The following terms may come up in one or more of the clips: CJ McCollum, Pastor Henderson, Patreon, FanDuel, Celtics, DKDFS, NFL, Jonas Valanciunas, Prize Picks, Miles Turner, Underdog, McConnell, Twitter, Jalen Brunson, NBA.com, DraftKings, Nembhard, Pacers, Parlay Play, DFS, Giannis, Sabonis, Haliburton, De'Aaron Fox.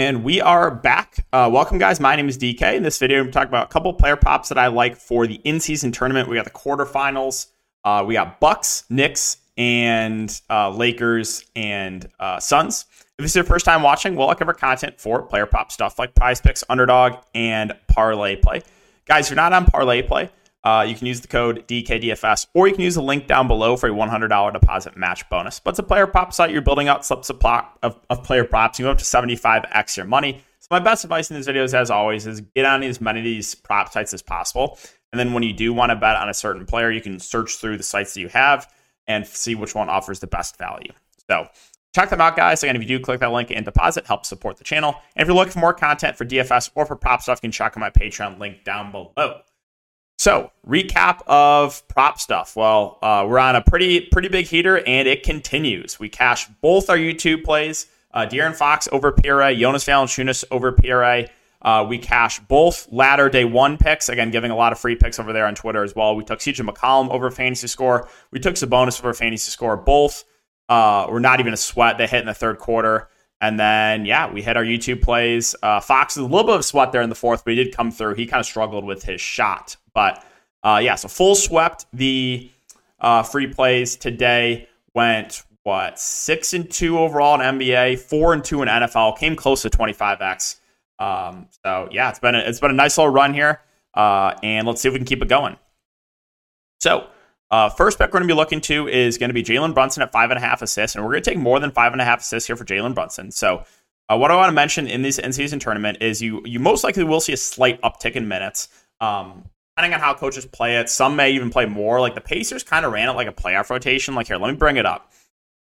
And we are back. Welcome, guys. My name is DK. In this video, I'm going to talk about a couple player props that I like for the in-season tournament. We got the quarterfinals. We got Bucks, Knicks, and Lakers, and Suns. If this is your first time watching, we'll cover content for player prop stuff like Prize Picks, Underdog, and Parlay Play. Guys, if you're not on Parlay Play, you can use the code DKDFS, or you can use the link down below for a $100 deposit match bonus. But it's a player prop site. You're building out slips of player props. You go up to 75x your money. So my best advice in these videos, as always, is get on as many of these prop sites as possible. And then when you do want to bet on a certain player, you can search through the sites that you have and see which one offers the best value. So check them out, guys. Again, if you do click that link and deposit, helps support the channel. And if you're looking for more content for DFS or for prop stuff, you can check out my Patreon link down below. So, recap of prop stuff. Well, we're on a pretty big heater, and it continues. We cash both our YouTube plays, De'Aaron Fox over PRA, Jonas Valanciunas over PRA. We cash both latter day one picks. Again, giving a lot of free picks over there on Twitter as well. We took CJ McCollum over Fantasy Score. We took Sabonis over Fantasy Score. Both were not even a sweat. They hit in the third quarter. And then, yeah, we hit our YouTube plays. Fox is a little bit of sweat there in the fourth, but he did come through. He kind of struggled with his shot. But, yeah, so full swept the free plays today. Went, 6-2 overall in NBA, 4-2 in NFL. Came close to 25X. So, yeah, it's been a nice little run here. And let's see if we can keep it going. So, first pick we're going to be looking to is going to be Jalen Brunson at 5.5 assists, and we're going to take more than 5.5 assists here for Jalen Brunson. So what I want to mention in this in-season tournament is you most likely will see a slight uptick in minutes, depending on how coaches play it. Some may even play more. Like the Pacers kind of ran it like a playoff rotation. Like here, let me bring it up.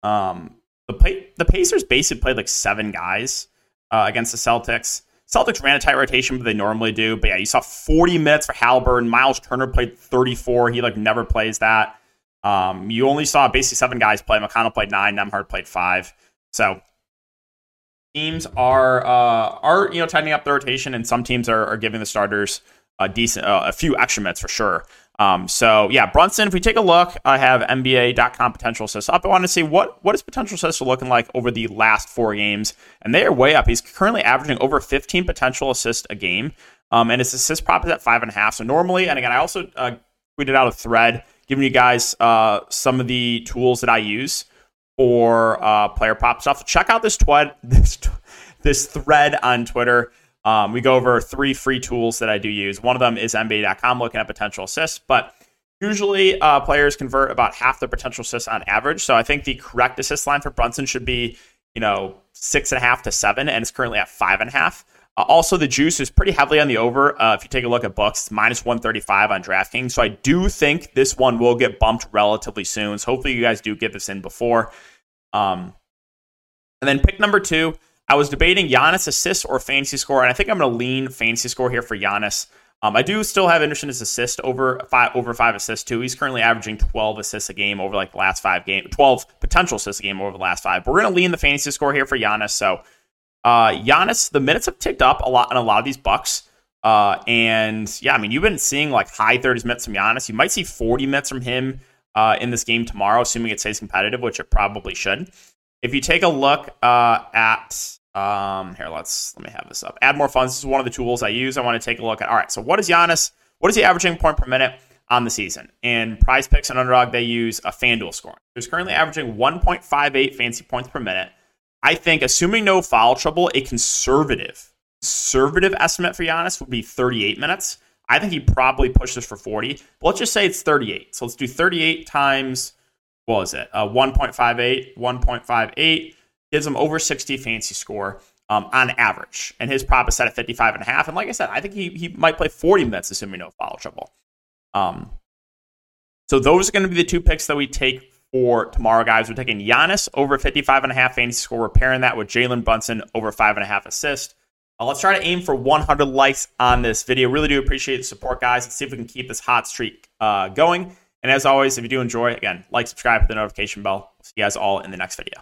The Pacers basically played like seven guys against the Celtics. Celtics ran a tight rotation, but they normally do. But yeah, you saw 40 minutes for Haliburton. Miles Turner played 34. He never plays that. You only saw basically seven guys play. McConnell played 9. Nembhard played 5. So teams are tightening up the rotation, and some teams are giving the starters a few extra minutes for sure. So yeah, Brunson. If we take a look, I have NBA.com potential assists up. I want to see what his potential assists are looking like over the last four games, and they are way up. He's currently averaging over 15 potential assists a game, and his assist prop is at 5.5. So normally, and again, I also tweeted out a thread giving you guys some of the tools that I use for player prop stuff. Check out this thread on Twitter. We go over three free tools that I do use. One of them is NBA.com, looking at potential assists. But usually players convert about half their potential assists on average. So I think the correct assist line for Brunson should be, 6.5 to 7, and it's currently at 5.5. Also, the juice is pretty heavily on the over. If you take a look at books, it's -135 on DraftKings. So I do think this one will get bumped relatively soon. So hopefully you guys do get this in before. And then pick number 2. I was debating Giannis assists or Fantasy Score, and I think I'm going to lean Fantasy Score here for Giannis. I do still have interest in his assist over five assists too. He's currently averaging 12 assists a game over the last 5 games, 12 potential assists a game over the last 5. But we're going to lean the Fantasy Score here for Giannis. So Giannis, the minutes have ticked up a lot in a lot of these Bucks. And yeah, I mean, you've been seeing like high 30s minutes from Giannis. You might see 40 minutes from him in this game tomorrow, assuming it stays competitive, which it probably should. If you take a look at here, let me have this up. Add more funds. This is one of the tools I use. I want to take a look at. All right, so what is Giannis? What is he averaging point per minute on the season? And Prize Picks and Underdog, they use a FanDuel scoring. He's currently averaging 1.58 fantasy points per minute. I think, assuming no foul trouble, a conservative estimate for Giannis would be 38 minutes. I think he probably pushes for 40. But let's just say it's 38. So let's do 38 times. What was it? 1.58 gives him over 60 fantasy score on average. And his prop is set at 55.5. And like I said, I think he might play 40 minutes, assuming no foul trouble. So those are going to be the two picks that we take for tomorrow, guys. We're taking Giannis over 55.5 fantasy score. We're pairing that with Jalen Brunson over 5.5 assist. Let's try to aim for 100 likes on this video. Really do appreciate the support, guys. Let's see if we can keep this hot streak going. And as always, if you do enjoy, again, like, subscribe, hit the notification bell. We'll see you guys all in the next video.